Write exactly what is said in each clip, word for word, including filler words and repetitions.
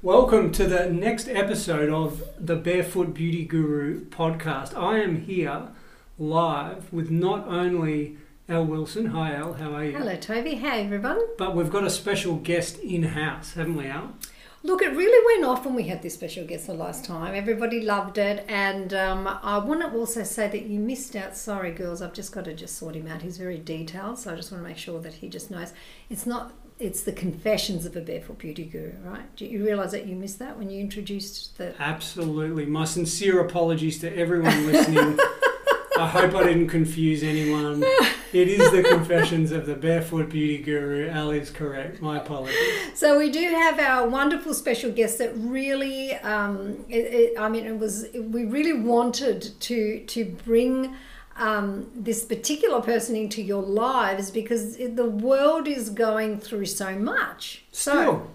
Welcome to the next episode of the Barefoot Beauty Guru podcast. I am here live with not only Elle Wilson. Hi Elle, how are you? Hello Toby, hey everyone. But we've got a special guest in-house, haven't we Elle? Look, it really went off when we had this special guest the last time. Everybody loved it, and um, I want to also say that you missed out. Sorry girls, I've just got to just sort him out. He's very detailed, so I just want to make sure that he just knows. It's not... It's the Confessions of a Barefoot Beauty Guru, right? Do you realise that you missed that when you introduced the... Absolutely. My sincere apologies to everyone listening. I hope I didn't confuse anyone. It is the Confessions of the Barefoot Beauty Guru. Elle is correct. My apologies. So we do have our wonderful special guest that really, um, it, it, I mean, it was we really wanted to to bring... Um, this particular person into your lives because it, the world is going through so much. Still. So,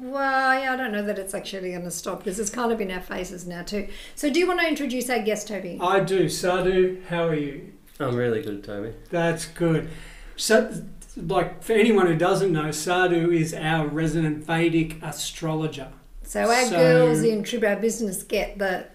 well, yeah, I don't know that it's actually going to stop because it's kind of in our faces now too. So do you want to introduce our guest, Toby? I do. Sadhu, how are you? I'm really good, Toby. That's good. So, like, for anyone who doesn't know, Sadhu is our resident Vedic astrologer. So our so, girls in Truebrow Business get the...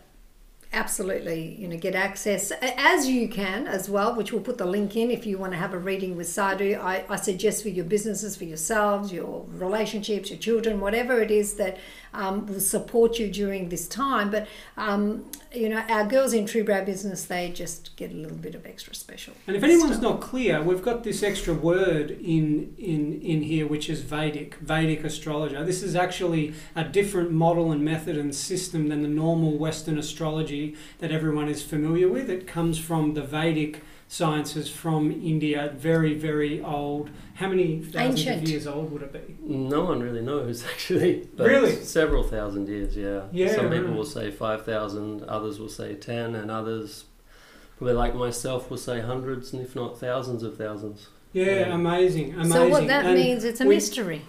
Absolutely, you know, get access as you can as well, which we'll put the link in if you want to have a reading with Sadhu. I, I suggest for your businesses, for yourselves, your relationships, your children, whatever it is that um, will support you during this time. But, um, you know, our girls in Truebrow Business, they just get a little bit of extra special. And if anyone's stuff. Not clear, we've got this extra word in, in, in here, which is Vedic, Vedic astrologer. This is actually a different model and method and system than the normal Western astrology that everyone is familiar with. It comes from the Vedic sciences from India, very, very old. How many thousands Ancient. of years old would it be? No one really knows, actually. But really? Several thousand years, yeah. yeah Some people right. will say five thousand, others will say ten, and others, probably like myself, will say hundreds, and if not thousands of thousands. Yeah, yeah. amazing, amazing. So what that and means, it's a we, mystery.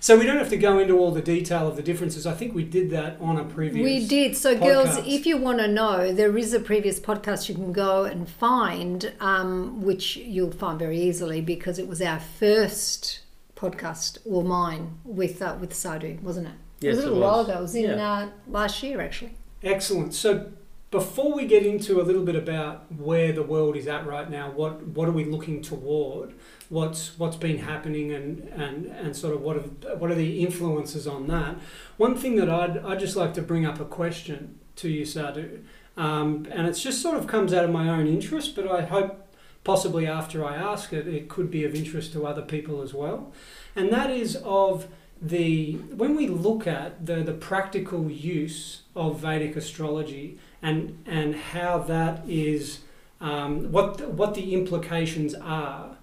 So we don't have to go into all the detail of the differences. I think we did that on a previous We did. So podcast. Girls, if you want to know, there is a previous podcast you can go and find, um, which you'll find very easily because it was our first podcast, or mine, with uh, with Sadhu, wasn't it? Yes, it was. It was a little while ago. It was in yeah. uh, last year, actually. Excellent. So... Before we get into a little bit about where the world is at right now, what, what are we looking toward, what's what's been happening and, and, and sort of what have, what are the influences on that, one thing that I'd, I'd just like to bring up a question to you, Sadhu, um, and it's just sort of comes out of my own interest, but I hope possibly after I ask it, it could be of interest to other people as well, and that is of... The when we look at the, the practical use of Vedic astrology and and how that is um, what the, what the implications are,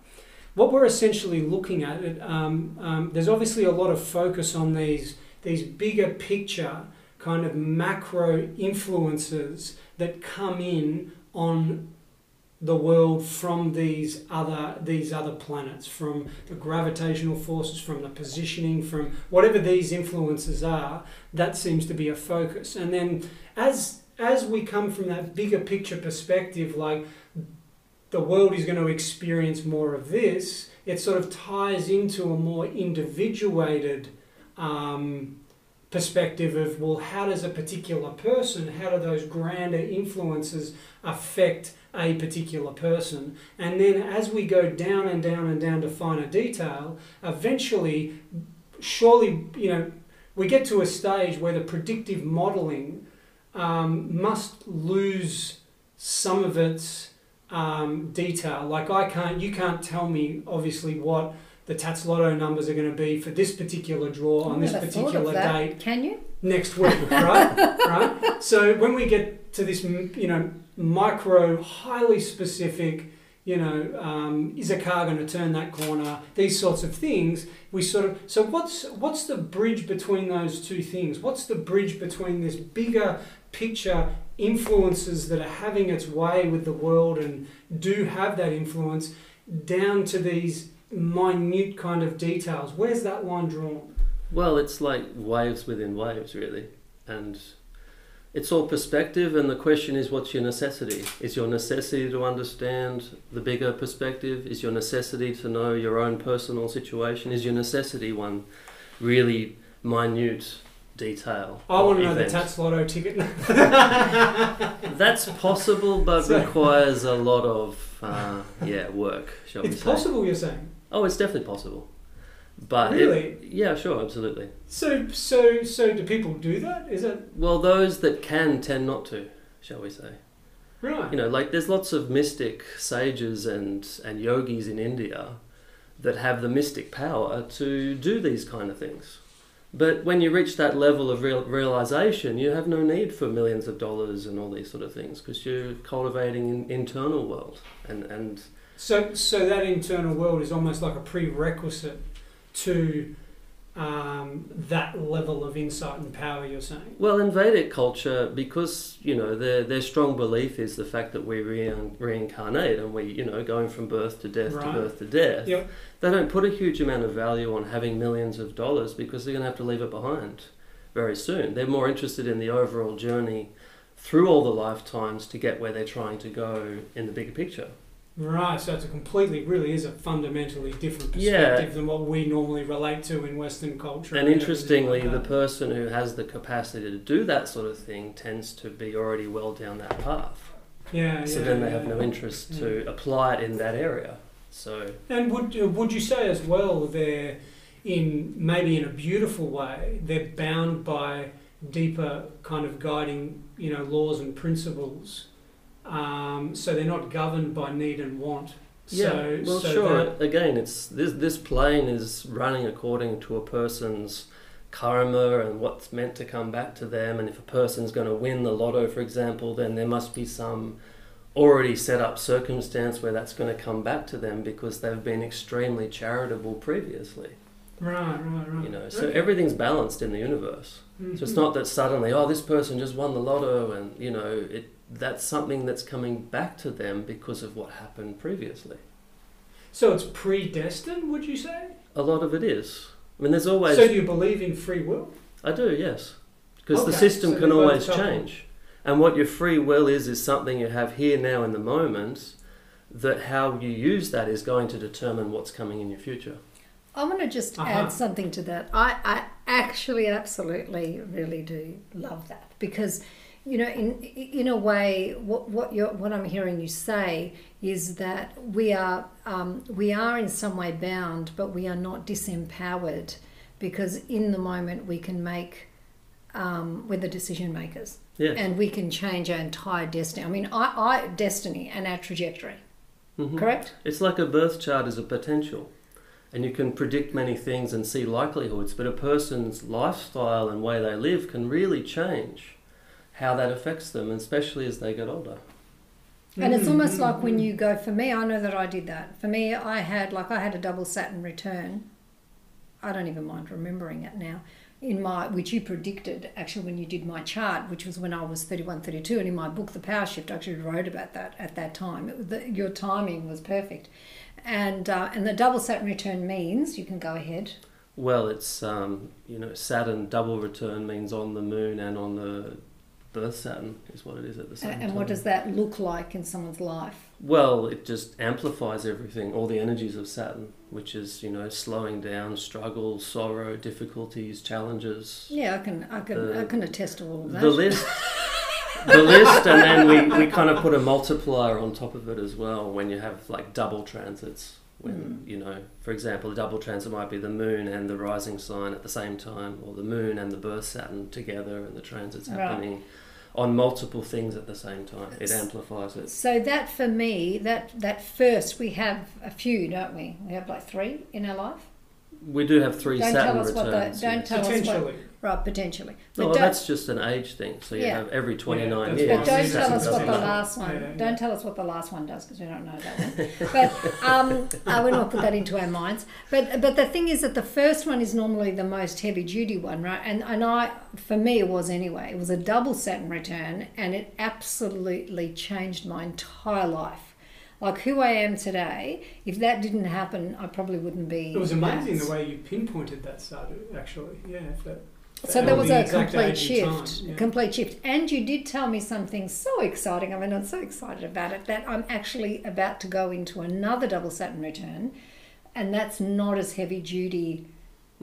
what we're essentially looking at. It, um, um, there's obviously a lot of focus on these these bigger picture kind of macro influences that come in on the world from these other these other planets, from the gravitational forces, from the positioning, from whatever these influences are, that seems to be a focus. And then as as we come from that bigger picture perspective, like the world is going to experience more of this, it sort of ties into a more individuated um, perspective of, well, how does a particular person, how do those grander influences affect a particular person? And then as we go down and down and down to finer detail, eventually, surely, you know, we get to a stage where the predictive modelling um, must lose some of its um, detail. Like I can't, you can't tell me, obviously, what the Tats Lotto numbers are going to be for this particular draw on this particular date. Can you? Next week, right? Right. So when we get to this, you know, micro, highly specific you know, um, is a car going to turn that corner? These sorts of things. We sort of, so what's, what's the bridge between those two things? What's the bridge between this bigger picture influences that are having its way with the world and do have that influence down to these minute kind of details? Where's that line drawn? Well, it's like waves within waves, really. And it's all perspective, and the question is, what's your necessity? Is your necessity to understand the bigger perspective? Is your necessity to know your own personal situation? Is your necessity one really minute detail? I want to know the Tats Lotto ticket. That's possible, but so, requires a lot of uh, yeah work, shall we say. It's possible, you're saying? Oh, it's definitely possible. But really? It, yeah, sure, absolutely. So, so, so, do people do that? Is it? Well, those that can tend not to, shall we say? Right. You know, like there's lots of mystic sages and and yogis in India that have the mystic power to do these kind of things. But when you reach that level of real, realization, you have no need for millions of dollars and all these sort of things, because you're cultivating an internal world. And and so, so that internal world is almost like a prerequisite to um, that level of insight and power, you're saying? Well, in Vedic culture, because, you know, their, their strong belief is the fact that we re reincarnate and we, you know, going from birth to death, right, to birth to death, yep, they don't put a huge amount of value on having millions of dollars, because they're going to have to leave it behind very soon. They're more interested in the overall journey through all the lifetimes to get where they're trying to go in the bigger picture. Right, so it's a completely, really is a fundamentally different perspective, yeah, than what we normally relate to in Western culture. And interestingly, like the person who has the capacity to do that sort of thing tends to be already well down that path. Yeah, so yeah, then they yeah, have no interest yeah. to apply it in that area. So, and would would you say as well they're in maybe in a beautiful way they're bound by deeper kind of guiding, you know, laws and principles? Um, so they're not governed by need and want. Yeah, so, well, so sure. Again, it's this this plane is running according to a person's karma and what's meant to come back to them. And if a person's going to win the lotto, for example, then there must be some already set up circumstance where that's going to come back to them because they've been extremely charitable previously. Right, right, right. You know, so okay, everything's balanced in the universe. Mm-hmm. So it's not that suddenly, oh, this person just won the lotto, and you know it. That's something that's coming back to them because of what happened previously. So it's predestined, would you say? A lot of it is. I mean, there's always... So do you believe in free will? I do, yes. Because okay, the system so can always change. And what your free will is, is something you have here now in the moment, that how you use that is going to determine what's coming in your future. I want to just uh-huh. add something to that. I, I actually absolutely really do love that, because... You know, in in a way, what what you're what I'm hearing you say is that we are um, we are in some way bound, but we are not disempowered, because in the moment we can make um, we're the decision makers, yeah, and we can change our entire destiny. I mean, I, I destiny and our trajectory, mm-hmm, correct? It's like a birth chart is a potential, and you can predict many things and see likelihoods, but a person's lifestyle and way they live can really change how that affects them, especially as they get older. And it's almost like when you go, for me, I know that I did that. For me, I had, like I had a double Saturn return. I don't even mind remembering it now. In my, which you predicted, actually, when you did my chart, which was when I was thirty-one, thirty-two, and in my book, The Power Shift, I actually wrote about that at that time. It, the, your timing was perfect. And, uh, and the double Saturn return means, you can go ahead. Well, it's, um, you know, Saturn double return means on the moon and on the... Birth Saturn is what it is at the same time. And what does that look like in someone's life? Well, it just amplifies everything, all the energies of Saturn, which is, you know, slowing down, struggle, sorrow, difficulties, challenges. Yeah, I can, I can, the, I can attest to all of that. The list, the list, and then we, we kind of put a multiplier on top of it as well when you have like double transits. When, mm, you know, for example, a double transit might be the moon and the rising sign at the same time, or the moon and the birth Saturn together, and the transit's happening right on multiple things at the same time. It amplifies it. So that for me, that, that first, we have a few, don't we? We have like three in our life? we do have three don't Saturn returns. Don't tell us what that. Don't tell potentially. us what. Right, potentially. But no, well, that's just an age thing. So you yeah. have every twenty-nine yeah, years. But don't tell us what the last one. Yeah, yeah. Don't tell us what the last one does because we don't know that one. But um, uh, we're not put that into our minds. But but the thing is that the first one is normally the most heavy-duty one, right? And and I, for me, it was anyway. It was a double Saturn return, and it absolutely changed my entire life. Like who I am today, if that didn't happen, I probably wouldn't be. It was amazing that. the way you pinpointed that started, actually. Yeah. That, that so there was a complete shift, yeah. complete shift. And you did tell me something so exciting. I mean, I'm so excited about it that I'm actually about to go into another double Saturn return, and that's not as heavy duty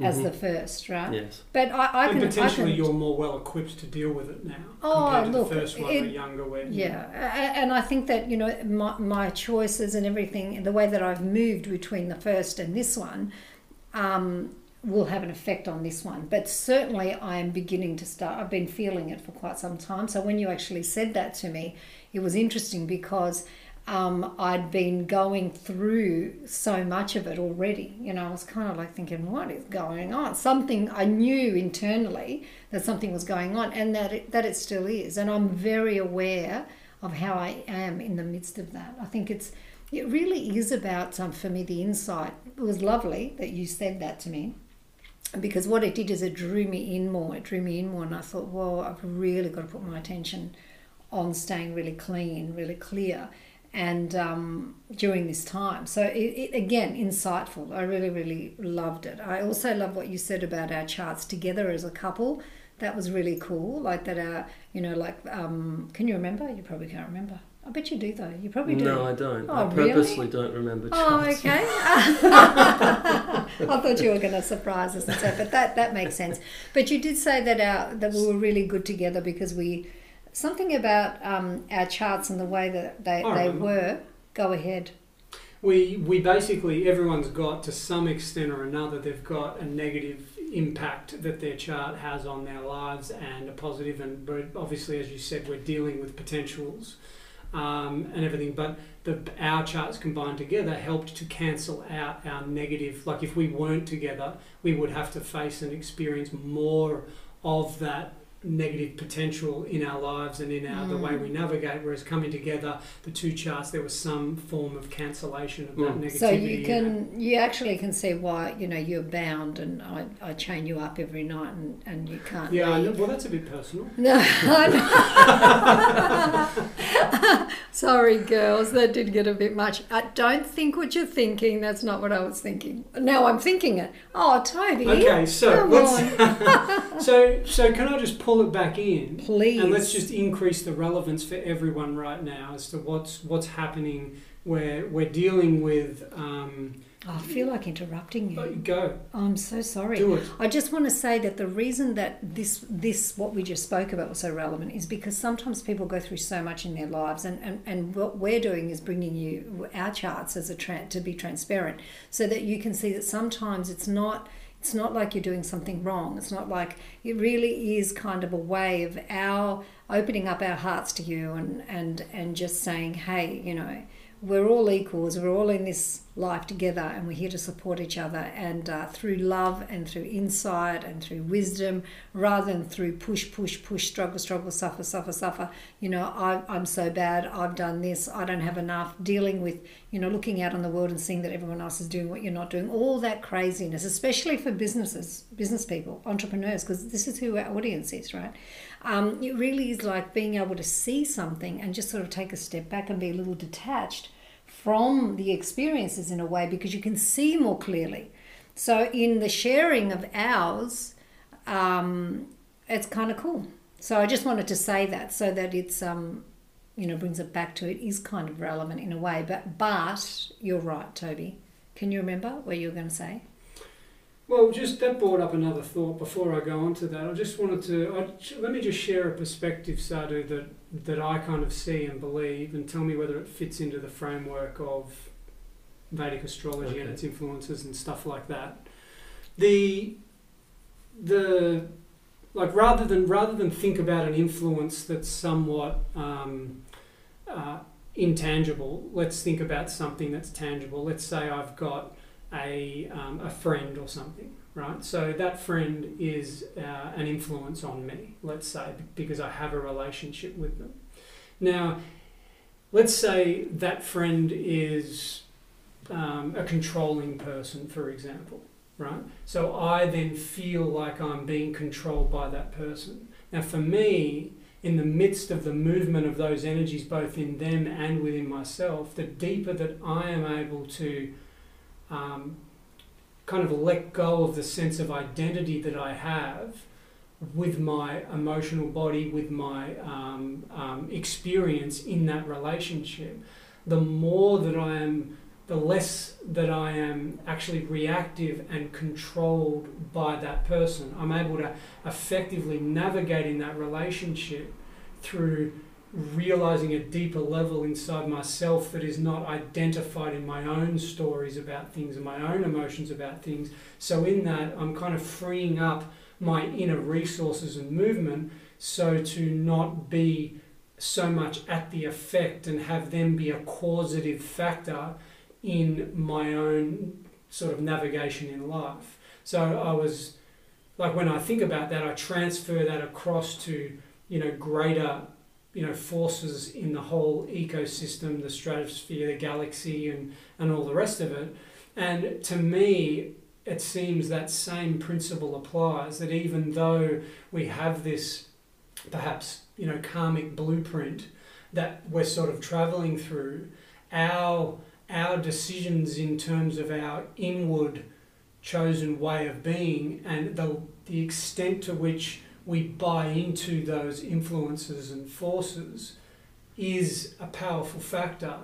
as mm-hmm. the first, right? Yes. But I, I can... And potentially I can, you're more well equipped to deal with it now oh, compared to look, the first one, it, the younger one. Yeah, and I think that, you know, my, my choices and everything, the way that I've moved between the first and this one um, will have an effect on this one. But certainly I am beginning to start... I've been feeling it for quite some time. So when you actually said that to me, it was interesting because... Um, I'd been going through so much of it already. You know, I was kind of like thinking, what is going on? Something I knew internally that something was going on and that it, that it still is. And I'm very aware of how I am in the midst of that. I think it's, it really is about, um, for me, the insight. It was lovely that you said that to me because what it did is it drew me in more. It drew me in more and I thought, well, I've really got to put my attention on staying really clean, really clear. And um, during this time. So it, it, again, insightful. I really, really loved it. I also love what you said about our charts together as a couple. That was really cool. Like that our, you know, like, um, can you remember? You probably can't remember. I bet you do though. You probably do. No, I don't. Oh, I purposely really? don't remember charts. Oh, okay. I thought you were going to surprise us and so, but that, that makes sense. But you did say that, our, that we were really good together because we... Something about um, our charts and the way that they, they were. Go ahead. We we basically, everyone's got to some extent or another, they've got a negative impact that their chart has on their lives and a positive, and obviously, as you said, we're dealing with potentials um, and everything, but the, our charts combined together helped to cancel out our negative. Like if we weren't together, we would have to face and experience more of that negative potential in our lives and in our mm. the way we navigate, whereas coming together the two charts, there was some form of cancellation of mm. that negativity. So you can you actually can see why, you know, you're bound and I, I chain you up every night and, and you can't yeah leave. I, well that's a bit personal. No, I know. Sorry girls, that did get a bit much. I don't think what you're thinking. That's not what I was thinking. Now I'm thinking it. Oh Toby, okay, so come on. so so can I just pull Pull it back in, please, and let's just increase the relevance for everyone right now as to what's what's happening. Where we're dealing with. Um, I feel like interrupting you. Go. I'm so sorry. Do it. I just want to say that the reason that this this what we just spoke about was so relevant is because sometimes people go through so much in their lives, and and, and what we're doing is bringing you our charts as a tra to be transparent, so that you can see that sometimes it's not. It's not like you're doing something wrong. It's not like, it really is kind of a way of our opening up our hearts to you and, and, and just saying, hey, you know, we're all equals. We're all in this life together and we're here to support each other. And uh, through love and through insight and through wisdom, rather than through push, push, push, struggle, struggle, suffer, suffer, suffer. You know, I, I'm so bad. I've done this. I don't have enough. Dealing with, you know, looking out on the world and seeing that everyone else is doing what you're not doing. All that craziness, especially for businesses, business people, entrepreneurs, because this is who our audience is, right? Um, it really is like being able to see something and just sort of take a step back and be a little detached from the experiences in a way, because you can see more clearly. So in the sharing of ours, um, it's kind of cool. So I just wanted to say that so that it's, um, you know, brings it back to it is kind of relevant in a way. But, but you're right, Toby. Can you remember what you were going to say? Well, just that brought up another thought before I go on to that. I just wanted to, I, let me just share a perspective, Sadhu, that, that I kind of see and believe, and tell me whether it fits into the framework of Vedic astrology okay. and its influences and stuff like that. The, the, like rather than, rather than think about an influence that's somewhat um, uh, intangible, let's think about something that's tangible. Let's say I've got a, um, a friend or something, right? So that friend is uh, an influence on me, let's say, because I have a relationship with them. Now, let's say that friend is um, a controlling person, for example, right? So I then feel like I'm being controlled by that person. Now, for me, in the midst of the movement of those energies, both in them and within myself, the deeper that I am able to um, kind of let go of the sense of identity that I have with my emotional body, with my um, um, experience in that relationship, the more that I am, the less that I am actually reactive and controlled by that person. I'm able to effectively navigate in that relationship through realizing a deeper level inside myself that is not identified in my own stories about things and my own emotions about things. So in that, I'm kind of freeing up my inner resources and movement so to not be so much at the effect and have them be a causative factor in my own sort of navigation in life. So I was, like, when I think about that, I transfer that across to, you know, greater, you know, forces in the whole ecosystem, the stratosphere, the galaxy, and, and all the rest of it. And to me, it seems that same principle applies, that even though we have this, perhaps, you know, karmic blueprint that we're sort of traveling through, our Our decisions in terms of our inward chosen way of being and the, the extent to which we buy into those influences and forces is a powerful factor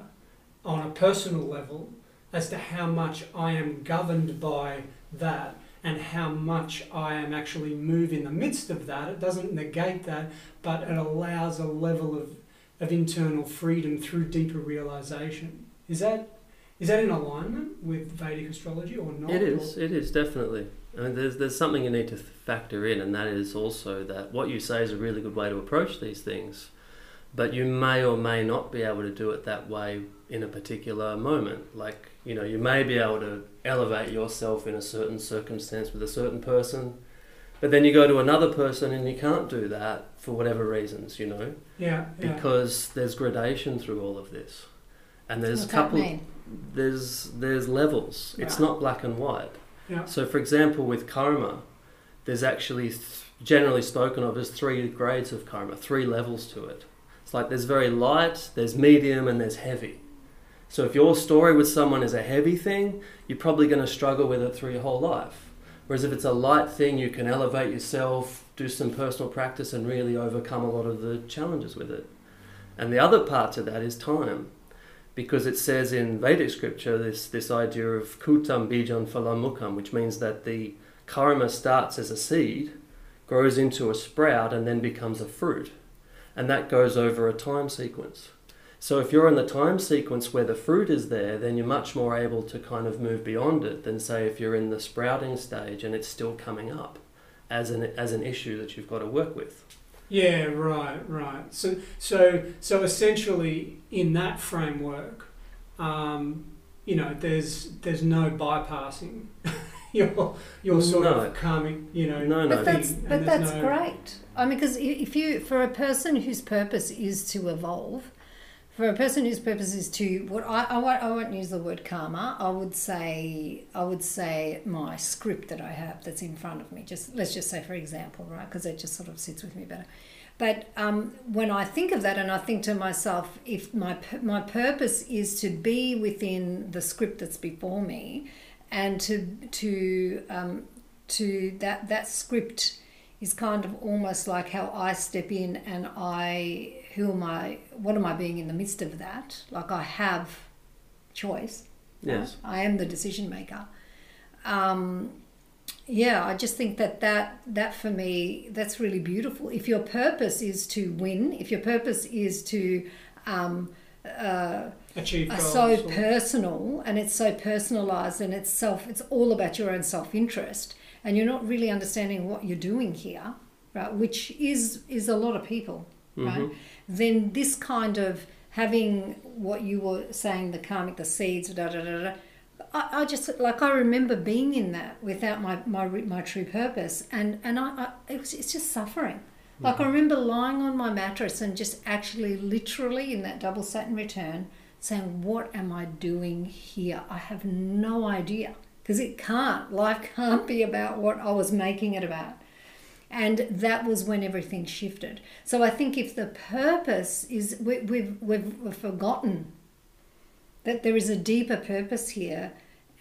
on a personal level as to how much I am governed by that and how much I am actually move in the midst of that. It doesn't negate that, but it allows a level of, of internal freedom through deeper realization. Is that is that in alignment with Vedic astrology or not? It is. It is definitely. I mean, there's there's something you need to factor in, and that is also that what you say is a really good way to approach these things, but you may or may not be able to do it that way in a particular moment. Like, you know, you may be able to elevate yourself in a certain circumstance with a certain person, but then you go to another person and you can't do that for whatever reasons, you know. Yeah. yeah. Because there's gradation through all of this. And there's a couple, there's there's levels. Yeah. It's not black and white. Yeah. So, for example, with karma, there's actually th generally spoken of as three grades of karma, three levels to it. It's like there's very light, there's medium, and there's heavy. So if your story with someone is a heavy thing, you're probably going to struggle with it through your whole life. Whereas if it's a light thing, you can elevate yourself, do some personal practice, and really overcome a lot of the challenges with it. And the other part to that is time. Because it says in Vedic scripture this, this idea of kutam bijan phala mukham, which means that the karma starts as a seed, grows into a sprout, and then becomes a fruit. And that goes over a time sequence. So if you're in the time sequence where the fruit is there, then you're much more able to kind of move beyond it than, say, if you're in the sprouting stage and it's still coming up as an, as an issue that you've got to work with. Yeah, right, right. So, so, so essentially, in that framework, um, you know, there's there's no bypassing your your sort no. of karmic, you know. No, no. But that's, but that's no... great. I mean, because if you, for a person whose purpose is to evolve, for a person whose purpose is to what I I won't, I won't use the word karma. I would say I would say my script that I have that's in front of me. Just let's just say, for example, right? Because it just sort of sits with me better. But um, when I think of that, and I think to myself, if my my purpose is to be within the script that's before me, and to to um, to that that script is kind of almost like how I step in and I. Who am I, what am I being in the midst of that? Like, I have choice. Yes. Right? I am the decision maker. Um, yeah, I just think that, that that for me, that's really beautiful. If your purpose is to win, if your purpose is to um, uh, achieve goals, so personal, and it's so personalised and it's self, it's all about your own self-interest, and you're not really understanding what you're doing here, right? Which is, is a lot of people. Right? Mm-hmm. Then this kind of having what you were saying, the karmic, the seeds, da da da da, I, I just, like, I remember being in that without my my, my true purpose, and and I, I it was, it's just suffering. Like, mm-hmm. I remember lying on my mattress and just actually literally in that double Saturn return saying, what am I doing here? I have no idea, because it can't, life can't be about what I was making it about. And that was when everything shifted. So I think if the purpose is, we, we've, we've, we've forgotten that there is a deeper purpose here,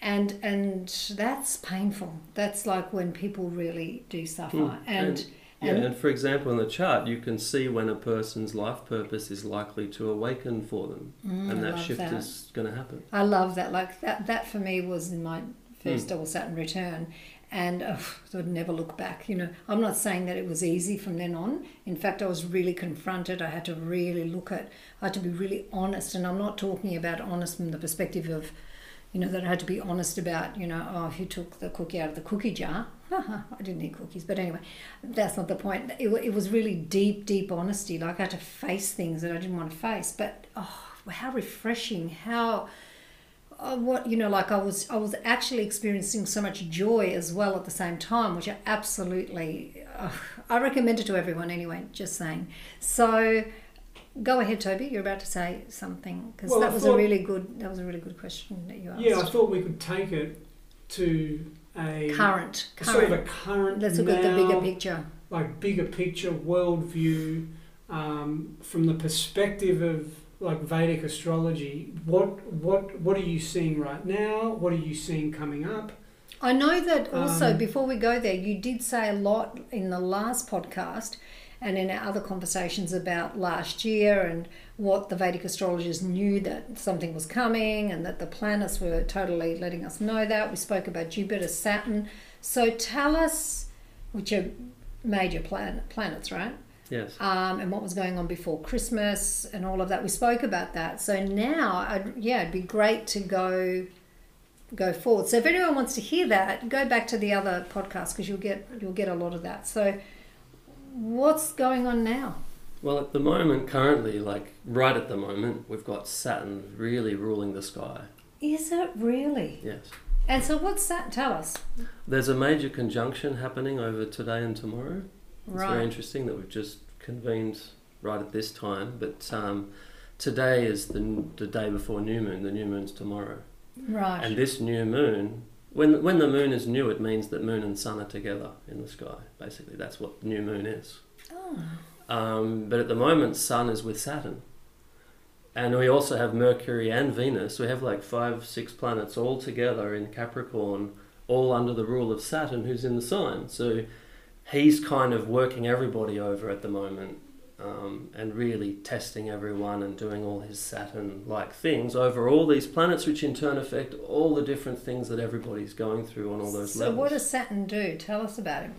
and and that's painful. That's like when people really do suffer. Mm. And, and, and yeah, and for example, in the chart, you can see when a person's life purpose is likely to awaken for them, mm, and that shift that. is going to happen. I love that. Like that, that for me was in my first mm. double Saturn return. And oh, I would never look back. You know, I'm not saying that it was easy from then on. In fact, I was really confronted. I had to really look at, I had to be really honest. And I'm not talking about honest from the perspective of, you know, that I had to be honest about, you know, oh, if you took the cookie out of the cookie jar. I didn't eat cookies. But anyway, that's not the point. It, it was really deep, deep honesty. Like, I had to face things that I didn't want to face. But oh, how refreshing, how... Uh, what you know, like I was, I was actually experiencing so much joy as well at the same time, which I absolutely, uh, I recommend it to everyone anyway. Just saying. So, go ahead, Toby. You're about to say something, because well, that I was thought, a really good, that was a really good question that you asked. Yeah, I thought we could take it to a current, current. sort of a current. Let's look now, at the bigger picture, like bigger picture worldview, um, from the perspective of. Like Vedic astrology, what what what are you seeing right now? What are you seeing coming up? I know that also, um, before we go there, you did say a lot in the last podcast and in our other conversations about last year and what the Vedic astrologers knew that something was coming and that the planets were totally letting us know that. We spoke about Jupiter, Saturn. So tell us, which are major planet, planets, right? Yes. Um, and what was going on before Christmas and all of that. We spoke about that. So now, I'd, yeah, it'd be great to go go forward. So if anyone wants to hear that, go back to the other podcast, because you'll get you'll get a lot of that. So what's going on now? Well, at the moment, currently, like right at the moment, we've got Saturn really ruling the sky. Is it really? Yes. And so what's that? Tell us. There's a major conjunction happening over today and tomorrow. It's right. Very interesting that we've just convened right at this time, but um, today is the, the day before new moon. The new moon's tomorrow. Right. And this new moon, when when the moon is new, it means that moon and sun are together in the sky. Basically, that's what new moon is. Oh. Um, but at the moment, sun is with Saturn. And we also have Mercury and Venus. We have like five, six planets all together in Capricorn, all under the rule of Saturn, who's in the sign. So... he's kind of working everybody over at the moment, um, and really testing everyone and doing all his Saturn-like things over all these planets, which in turn affect all the different things that everybody's going through on all those so levels. So what does Saturn do? Tell us about him.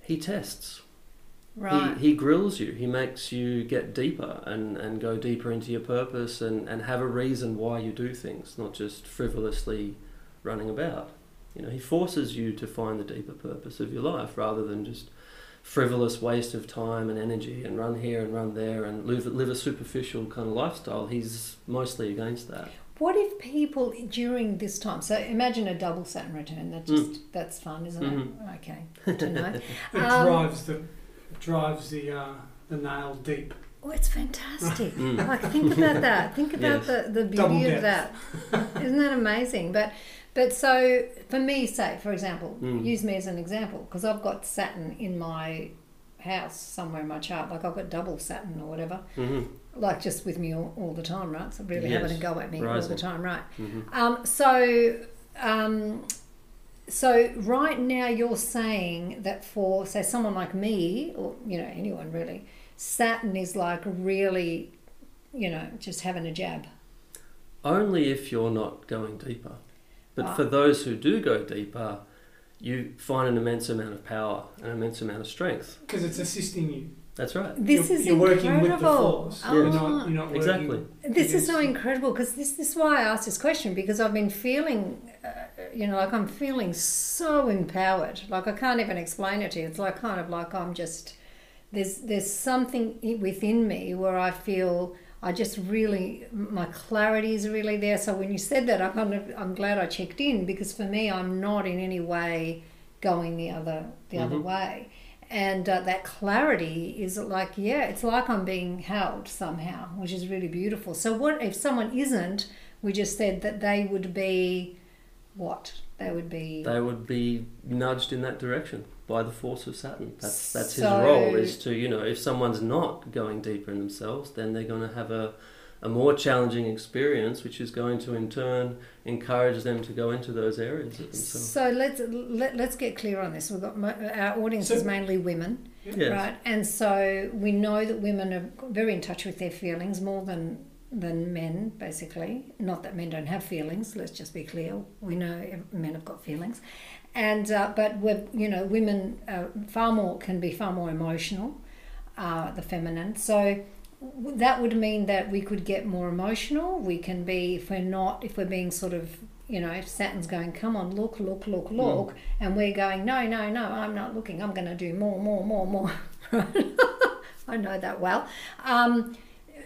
He tests. Right. He, he grills you. He makes you get deeper and, and go deeper into your purpose and, and have a reason why you do things, not just frivolously running about. You know, he forces you to find the deeper purpose of your life rather than just frivolous waste of time and energy and run here and run there and live, live a superficial kind of lifestyle. He's mostly against that. What if people during this time, so imagine a double Saturn return, that just, mm. that's fun, isn't mm-hmm. it? Okay, good to know. It um, drives the, drives the, uh, the nail deep. Oh, it's fantastic. mm. Like, think about that. Think about yes. the, the beauty double of depth. That. Isn't that amazing? But... But so, for me, say, for example, mm. use me as an example, because I've got Saturn in my house somewhere in my chart. Like, I've got double Saturn or whatever, mm-hmm. like just with me all, all the time, right? So really yes. having a go at me Rising. all the time, right? Mm-hmm. Um, so, um, so right now you're saying that for, say, someone like me, or, you know, anyone really, Saturn is like really, you know, just having a jab. Only if you're not going deeper. But for those who do go deeper, you find an immense amount of power, an immense amount of strength. Because it's assisting you. That's right. This you're, is you're incredible. Working with the force. Oh. You're not, you're not exactly. This is so incredible, because this, this is why I asked this question, because I've been feeling, uh, you know, like I'm feeling so empowered. Like I can't even explain it to you. It's like kind of like I'm just, there's, there's something within me where I feel I just really, my clarity is really there. So when you said that, I kind of, I'm glad I checked in, because for me, I'm not in any way going the other, the mm-hmm. other way. And uh, that clarity is like, yeah, it's like I'm being held somehow, which is really beautiful. So what if someone isn't, we just said that they would be what? They would be... They would be nudged in that direction by the force of Saturn. That's, that's so, his role, is to, you know, if someone's not going deeper in themselves, then they're going to have a, a more challenging experience, which is going to in turn encourage them to go into those areas of themselves. So let's, let, let's get clear on this. We've got our audience so, is mainly women, yes. right? And so we know that women are very in touch with their feelings, more than... than men, basically. Not that men don't have feelings, let's just be clear, we know men have got feelings, and uh, but we're, you know, women are far more, can be far more emotional, uh, the feminine. So that would mean that we could get more emotional. We can be, if we're not, if we're being sort of, you know, if Saturn's going, come on, look, look, look, look, mm. and we're going, no, no, no, I'm not looking, I'm going to do more, more, more, more. I know that well. Um,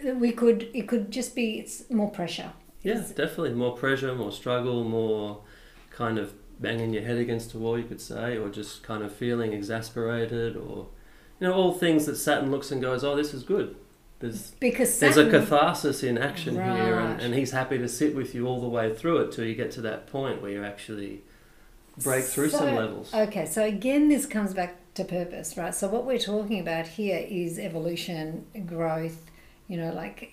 we could, it could just be, it's more pressure. Yeah, it's, definitely more pressure, more struggle, more kind of banging your head against a wall, you could say, or just kind of feeling exasperated, or, you know, all things that Saturn looks and goes, oh, this is good. There's, because Saturn, there's a catharsis in action right. here, and, and he's happy to sit with you all the way through it till you get to that point where you actually break through so, some levels. Okay, so again, this comes back to purpose, right? So what we're talking about here is evolution, growth, you know, like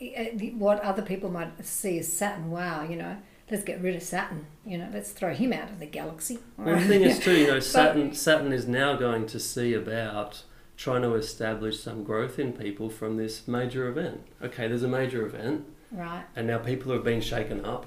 what other people might see as Saturn, wow, you know, let's get rid of Saturn, you know, let's throw him out of the galaxy. Well, the thing is too, you know, Saturn, but, Saturn is now going to see about trying to establish some growth in people from this major event. Okay, there's a major event. Right. And now people have been shaken up.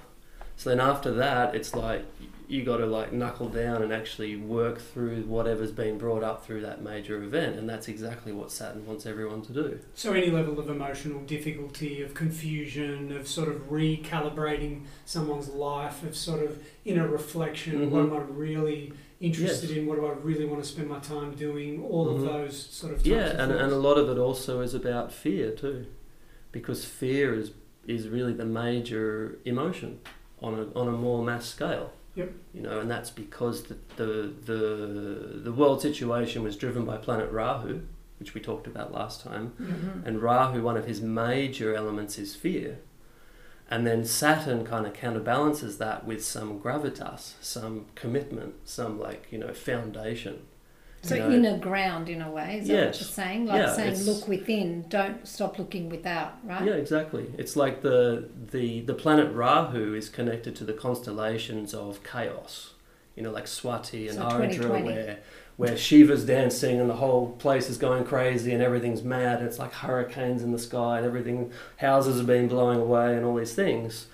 So then after that, it's like you got to like knuckle down and actually work through whatever's been brought up through that major event, and that's exactly what Saturn wants everyone to do. So any level of emotional difficulty, of confusion, of sort of recalibrating someone's life, of sort of inner reflection, mm-hmm. what am I really interested yes. in, what do I really want to spend my time doing, all mm-hmm. of those sort of types yeah, of and, and a lot of it also is about fear too, because fear is, is really the major emotion on a, on a more mass scale. Yep. You know, and that's because the, the the the world situation was driven by planet Rahu, which we talked about last time. Mm-hmm. And Rahu, one of his major elements is fear. And then Saturn kind of counterbalances that with some gravitas, some commitment, some like, you know, foundation. So you know, inner ground in a way, is yes. that what you're saying? Like yeah, saying look within, don't stop looking without, right? Yeah, exactly. It's like the, the, the planet Rahu is connected to the constellations of chaos, you know, like Swati and so Ardra, where, where Shiva's dancing and the whole place is going crazy and everything's mad. And it's like hurricanes in the sky and everything, houses are being blown away and all these things.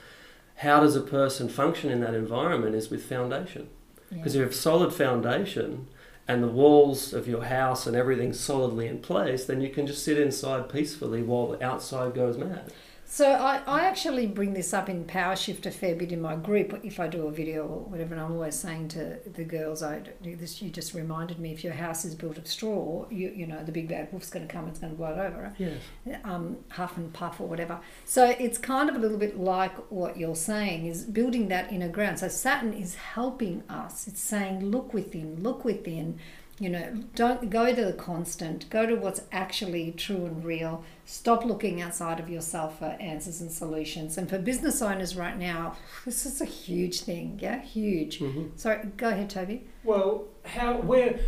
How does a person function in that environment is with foundation. Because yeah. if you have solid foundation, and the walls of your house and everything's solidly in place, then you can just sit inside peacefully while the outside goes mad. So I, I actually bring this up in Power Shift a fair bit in my group, if I do a video or whatever, and I'm always saying to the girls, I do this, you just reminded me, if your house is built of straw, you you know, the big bad wolf's going to come, it's going to blow it over. Yes. Um, huff and puff or whatever. So it's kind of a little bit like what you're saying, is building that inner ground. So Saturn is helping us. It's saying, look within, look within. You know, don't go to the constant, go to what's actually true and real. Stop looking outside of yourself for answers and solutions. And for business owners right now, this is a huge thing, yeah, huge. Mm-hmm. Sorry, go ahead, Toby. Well, how we're,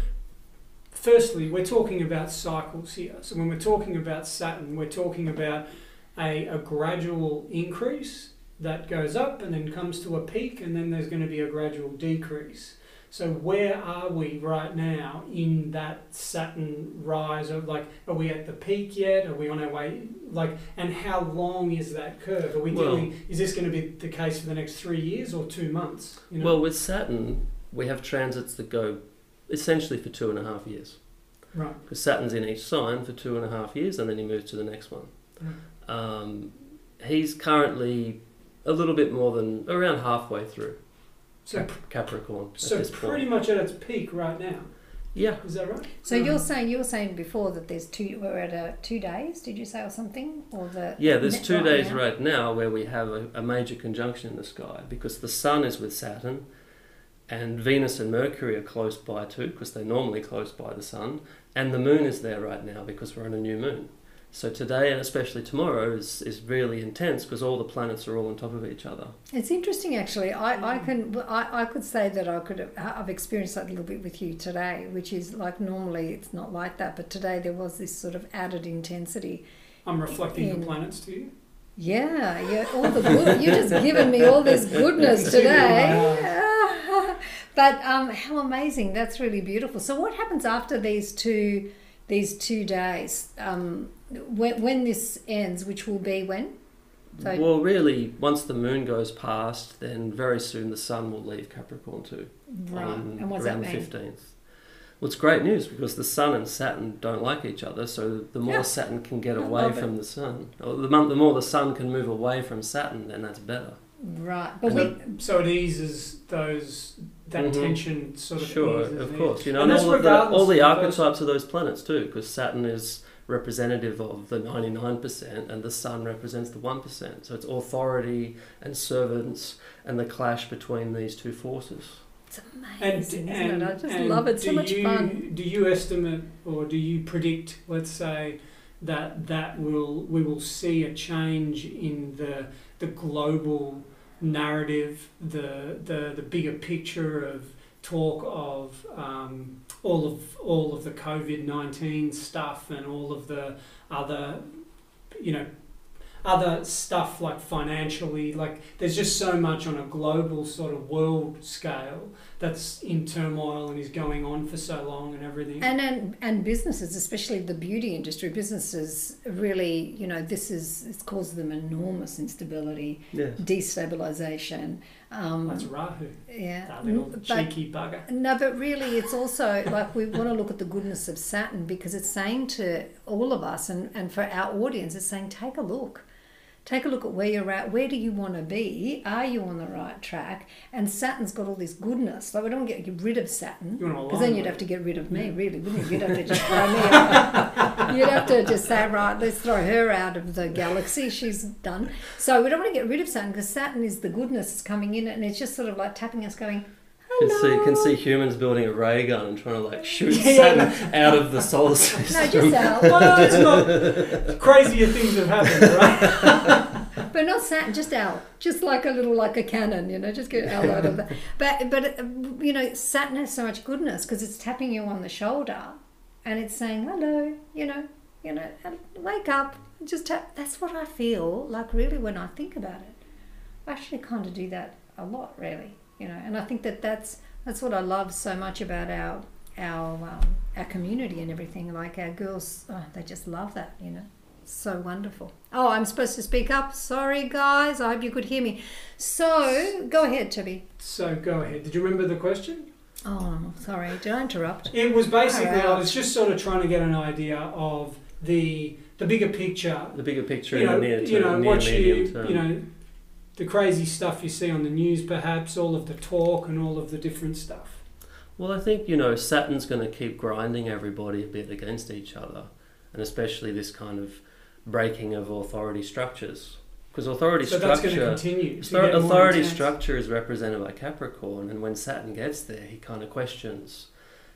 firstly, we're talking about cycles here. So when we're talking about Saturn, we're talking about a, a gradual increase that goes up and then comes to a peak, and then there's going to be a gradual decrease. So where are we right now in that Saturn rise? Or like, are we at the peak yet? Are we on our way? Like, and how long is that curve? Are we well, dealing? Is this going to be the case for the next three years or two months? You know? Well, with Saturn, we have transits that go essentially for two and a half years. Right. Because Saturn's in each sign for two and a half years, and then he moves to the next one. Right. Um, he's currently a little bit more than around halfway through. So Capricorn. So it's pretty much at its peak right now. Yeah, is that right? So um, you're saying you were saying before that there's two. We're at a two days. Did you say or something? Or the yeah, there's two days now? right now where we have a, a major conjunction in the sky because the Sun is with Saturn, and Venus and Mercury are close by too because they're normally close by the Sun, and the Moon is there right now because we're on a new Moon. So today and especially tomorrow is, is really intense because all the planets are all on top of each other. It's interesting actually. I, I can I, I could say that I could have, I've experienced that a little bit with you today, which is like normally it's not like that, but today there was this sort of added intensity. I'm reflecting in, the planets to you. Yeah, yeah, all the good. You've just given me all this goodness today. But um, how amazing! That's really beautiful. So what happens after these two? These two days, um, when, when this ends, which will be when? So well, really, once the moon goes past, then very soon the sun will leave Capricorn too. Right, um, and what's around that mean? the fifteenth. Well, it's great news because the sun and Saturn don't like each other, so the more yeah. Saturn can get I away from it. the sun, or the, the more the sun can move away from Saturn, then that's better. Right. But we, it, so it eases those... That mm-hmm. tension sort of Sure, of there. course. You know, and, and all, of the, all the archetypes those... of those planets too, because Saturn is representative of the ninety-nine percent and the Sun represents the one percent. So it's authority and servants and the clash between these two forces. It's amazing, and, isn't and, it? I just and love it. It's so much you, fun. Do you estimate or do you predict, let's say, that, that will, we will see a change in the, the global... narrative, the the the bigger picture of talk of um, all of all of the COVID nineteen stuff and all of the other, you know, other stuff like financially, like there's just so much on a global sort of world scale that's in turmoil and is going on for so long and everything. And and, and businesses, especially the beauty industry, businesses really, you know, this is it's caused them enormous instability, yes. destabilization. Um, That's Rahu. Yeah. That little but, cheeky bugger. No, but really it's also like we want to look at the goodness of Saturn because it's saying to all of us and, and for our audience, it's saying take a look. Take a look at where you're at. Where do you want to be? Are you on the right track? And Saturn's got all this goodness. Like we don't get rid of Saturn because then you'd have to get rid of me, really, wouldn't you? You'd have to just throw me out. You'd have to just say, right, let's throw her out of the galaxy. She's done. So we don't want to get rid of Saturn because Saturn is the goodness coming in, and it's just sort of like tapping us, going. So you can see humans building a ray gun and trying to like shoot yeah. Saturn out of the solar system. No, just out. Well, it's not crazier things have happened, right? But not Saturn, just out. Just like a little, like a cannon, you know, just get out out of that. But, but you know, Saturn has so much goodness because it's tapping you on the shoulder and it's saying, hello, you know, you know, wake up. Just tap. That's what I feel like really when I think about it. I actually kind of do that a lot, really. You know, and I think that that's that's what I love so much about our our um, our community and everything. Like our girls, oh, they just love that. You know, so wonderful. Oh, I'm supposed to speak up. Sorry, guys. I hope you could hear me. So go ahead, Toby. So go ahead. Did you remember the question? Oh, sorry. Did I interrupt? It was basically I was just sort of trying to get an idea of the the bigger picture. The bigger picture. You know, in the near, you know, near what you term. you know. The crazy stuff you see on the news, perhaps, all of the talk and all of the different stuff. Well, I think, you know, Saturn's going to keep grinding everybody a bit against each other, and especially this kind of breaking of authority structures. Because authority so structure... that's going to continue. To authority structure is represented by Capricorn, and when Saturn gets there, he kind of questions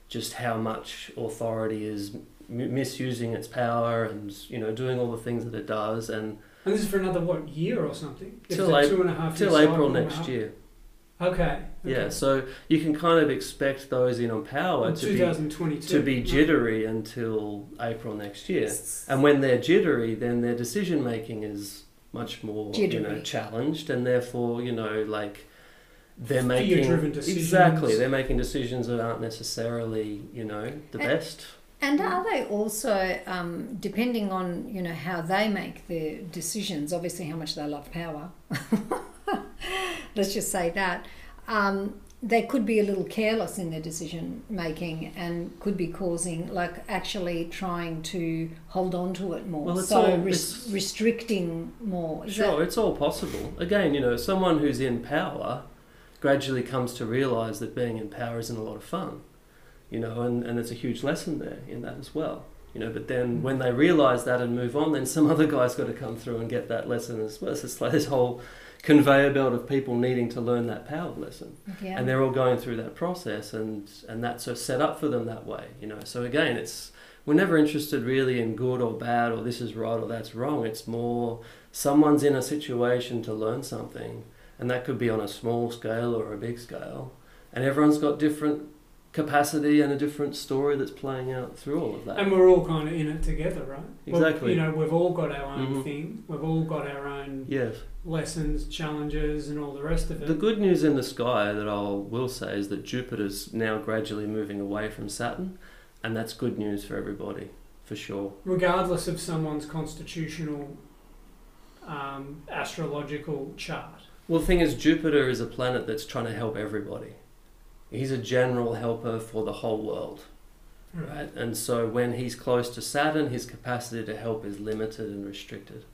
just how much authority is m misusing its power and, you know, doing all the things that it does, and... And this is for another, what, year or something? Till April next year. Okay. Yeah, so you can kind of expect those in on power to be, to be jittery until April next year. And when they're jittery, then their decision-making is much more, you know, challenged. And therefore, you know, like, they're making... fear-driven decisions. Exactly. They're making decisions that aren't necessarily, you know, the best. And are they also, um, depending on, you know, how they make their decisions, obviously how much they love power, let's just say that, um, they could be a little careless in their decision making and could be causing, like, actually trying to hold on to it more, well, it's so all, res it's, restricting more. Is sure, that... it's all possible. Again, you know, someone who's in power gradually comes to realise that being in power isn't a lot of fun. you know, and, and there's a huge lesson there in that as well. You know, but then when they realize that and move on, then some other guy's got to come through and get that lesson as well. So it's like this whole conveyor belt of people needing to learn that power lesson. Yeah. And they're all going through that process, and, and that's sort of set up for them that way, you know. So again, it's, we're never interested really in good or bad or this is right or that's wrong. It's more someone's in a situation to learn something, and that could be on a small scale or a big scale, and everyone's got different capacity and a different story that's playing out through all of that. And we're all kind of in it together, right? Exactly. Well, you know, we've all got our own mm-hmm. thing. We've all got our own yes. lessons, challenges, and all the rest of it. The good news in the sky that I will say is that Jupiter's now gradually moving away from Saturn, and that's good news for everybody, for sure. Regardless of someone's constitutional, um, astrological chart. Well, the thing is, Jupiter is a planet that's trying to help everybody. He's a general helper for the whole world, right? And so when he's close to Saturn, his capacity to help is limited and restricted.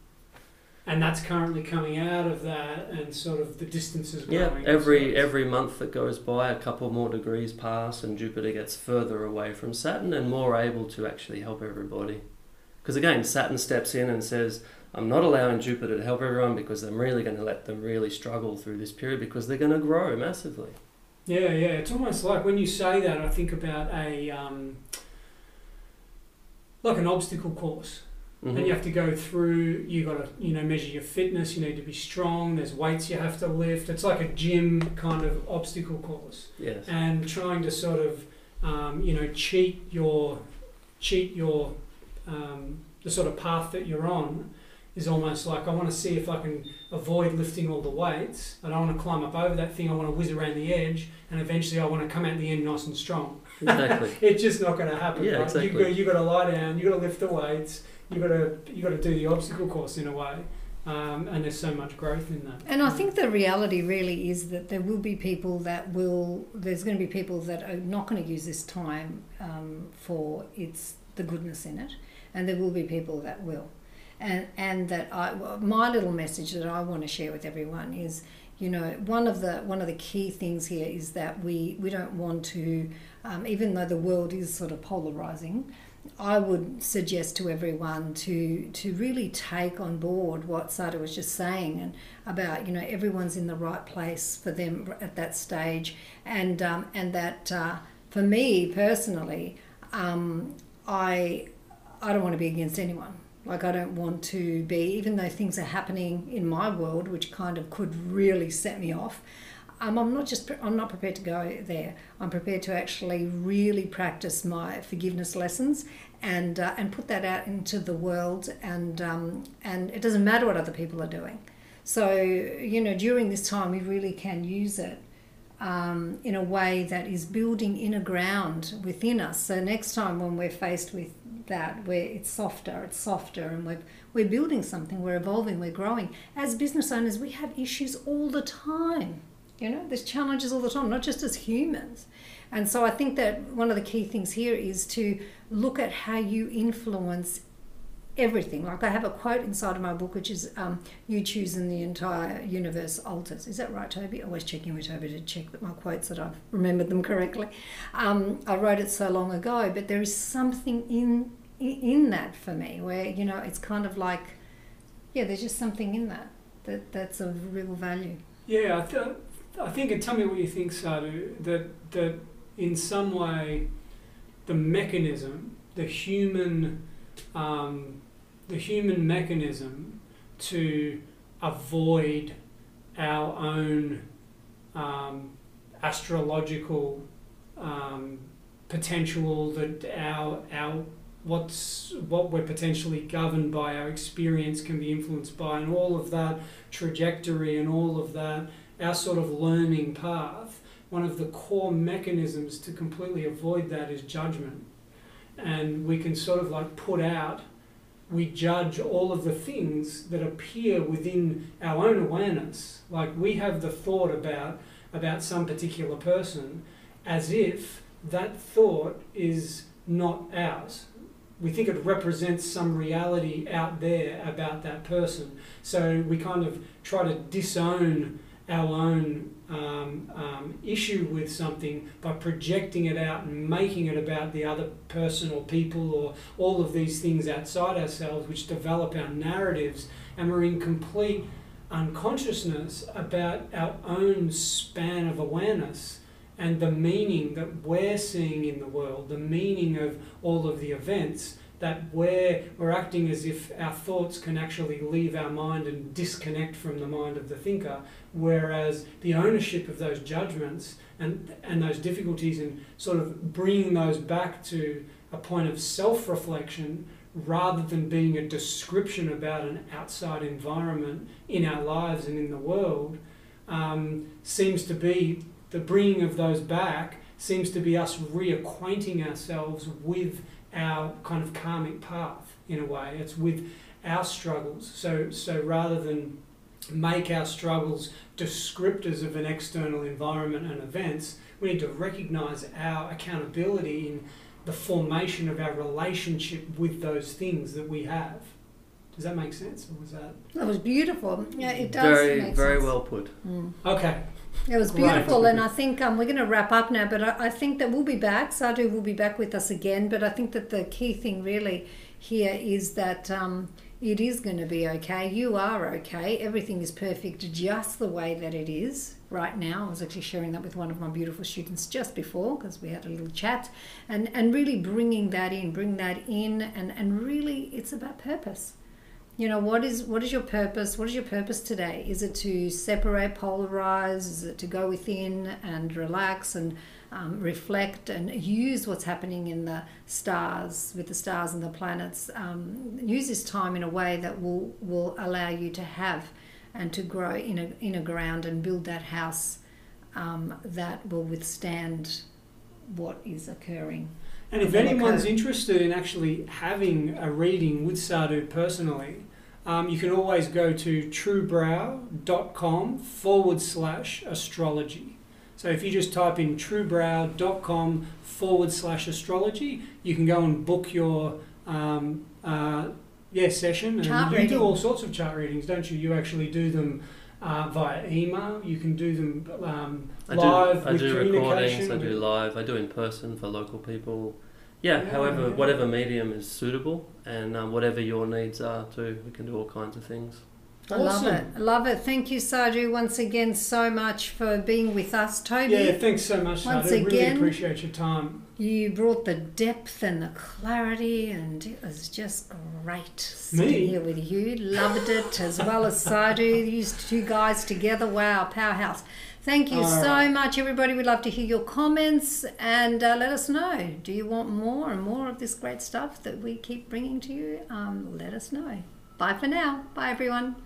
And that's currently coming out of that, and sort of the distance is growing. Yeah, every, every month that goes by, a couple more degrees pass, and Jupiter gets further away from Saturn and more able to actually help everybody. Because again, Saturn steps in and says, I'm not allowing Jupiter to help everyone because I'm really going to let them really struggle through this period because they're going to grow massively. Yeah, yeah. It's almost like when you say that, I think about a um, like an obstacle course, mm-hmm. and you have to go through. You got to you know measure your fitness. You need to be strong. There's weights you have to lift. It's like a gym kind of obstacle course. Yes. And trying to sort of um, you know cheat your cheat your um, the sort of path that you're on is almost like, I want to see if I can avoid lifting all the weights. I don't want to climb up over that thing. I want to whiz around the edge, and eventually I want to come out the end nice and strong. Exactly. It's just not going to happen. Yeah, right? Exactly. You, you got to lie down. You got to lift the weights. You got to you got to do the obstacle course in a way. Um, and there's so much growth in that. And I think the reality really is that there will be people that will. There's going to be people that are not going to use this time um, for its the goodness in it, and there will be people that will. And, and that I, my little message that I want to share with everyone is, you know, one of the one of the key things here is that we we don't want to, um, even though the world is sort of polarizing, I would suggest to everyone to to really take on board what Sada was just saying, and about you know everyone's in the right place for them at that stage, and um, and that uh, for me personally, um, I I don't want to be against anyone. Like, I don't want to be, even though things are happening in my world, which kind of could really set me off, um, I'm not just, I'm not prepared to go there. I'm prepared to actually really practice my forgiveness lessons and uh, and put that out into the world, and um, and it doesn't matter what other people are doing. So, you know, during this time, we really can use it um, in a way that is building inner ground within us. So next time when we're faced with that, where it's softer, it's softer, and we're, we're building something, we're evolving, we're growing. As business owners, we have issues all the time. You know, there's challenges all the time, not just as humans. And so I think that one of the key things here is to look at how you influence everything. Like, I have a quote inside of my book, which is, um, you choose and the entire universe alters. Is that right, Toby? I always check in with Toby to check that my quotes, that I've remembered them correctly. Um, I wrote it so long ago, but there is something in in that for me where, you know, it's kind of like, yeah, there's just something in that, that that's of real value. Yeah, I, th I think, and tell me what you think, Sadhu, that, that in some way the mechanism, the human... Um, the human mechanism to avoid our own um, astrological um, potential, that our our what's what we're potentially governed by, our experience can be influenced by, and all of that trajectory and all of that, our sort of learning path. One of the core mechanisms to completely avoid that is judgment. And we can sort of like put out, we judge all of the things that appear within our own awareness. Like, we have the thought about, about some particular person as if that thought is not ours. We think it represents some reality out there about that person. So we kind of try to disown our own um, um, issue with something by projecting it out and making it about the other person or people or all of these things outside ourselves, which develop our narratives, and we're in complete unconsciousness about our own span of awareness and the meaning that we're seeing in the world, the meaning of all of the events, that we're, we're acting as if our thoughts can actually leave our mind and disconnect from the mind of the thinker, whereas the ownership of those judgments and, and those difficulties in sort of bringing those back to a point of self-reflection rather than being a description about an outside environment in our lives and in the world, um, seems to be the bringing of those back, seems to be us reacquainting ourselves with our kind of karmic path in a way. It's with our struggles. So, so rather than make our struggles descriptors of an external environment and events, we need to recognize our accountability in the formation of our relationship with those things that we have. Does that make sense? Or was that? That was beautiful. Yeah, it does. Very, make very sense. Well put. Mm. Okay. It was beautiful, right. And I think um, we're going to wrap up now, but I, I think that we'll be back. Sadhu will be back with us again, but I think that the key thing really here is that um, it is going to be okay. You are okay. Everything is perfect just the way that it is right now. I was actually sharing that with one of my beautiful students just before, because we had a little chat, and, and really bringing that in, bring that in, and, and really it's about purpose. You know, what is what is your purpose? What is your purpose today? Is it to separate, polarize? Is it to go within and relax and um, reflect and use what's happening in the stars, with the stars and the planets? Um, use this time in a way that will, will allow you to have and to grow in a, in a ground and build that house um, that will withstand what is occurring. And if anyone's interested in actually having a reading with Sadhu personally, um, you can always go to truebrow.com forward slash astrology. So if you just type in truebrow.com forward slash astrology, you can go and book your um, uh, yeah, session. And chart you reading. Do all sorts of chart readings, don't you? You actually do them uh, via email. You can do them um, live. I do, with I do recordings, I do live, I do in person for local people. Yeah, yeah, however, yeah. Whatever medium is suitable, and um, whatever your needs are too, we can do all kinds of things. I awesome. love it. I love it. Thank you, Sadhu, once again so much for being with us. Toby. Yeah, thanks so much, Sadhu. Once again, really appreciate your time. You brought the depth and the clarity, and it was just great sitting Me? here with you. Loved it, as well as Sadhu. These two guys together, wow, powerhouse. Thank you All so right. much, everybody. We'd love to hear your comments, and uh, let us know. Do you want more and more of this great stuff that we keep bringing to you? Um, let us know. Bye for now. Bye, everyone.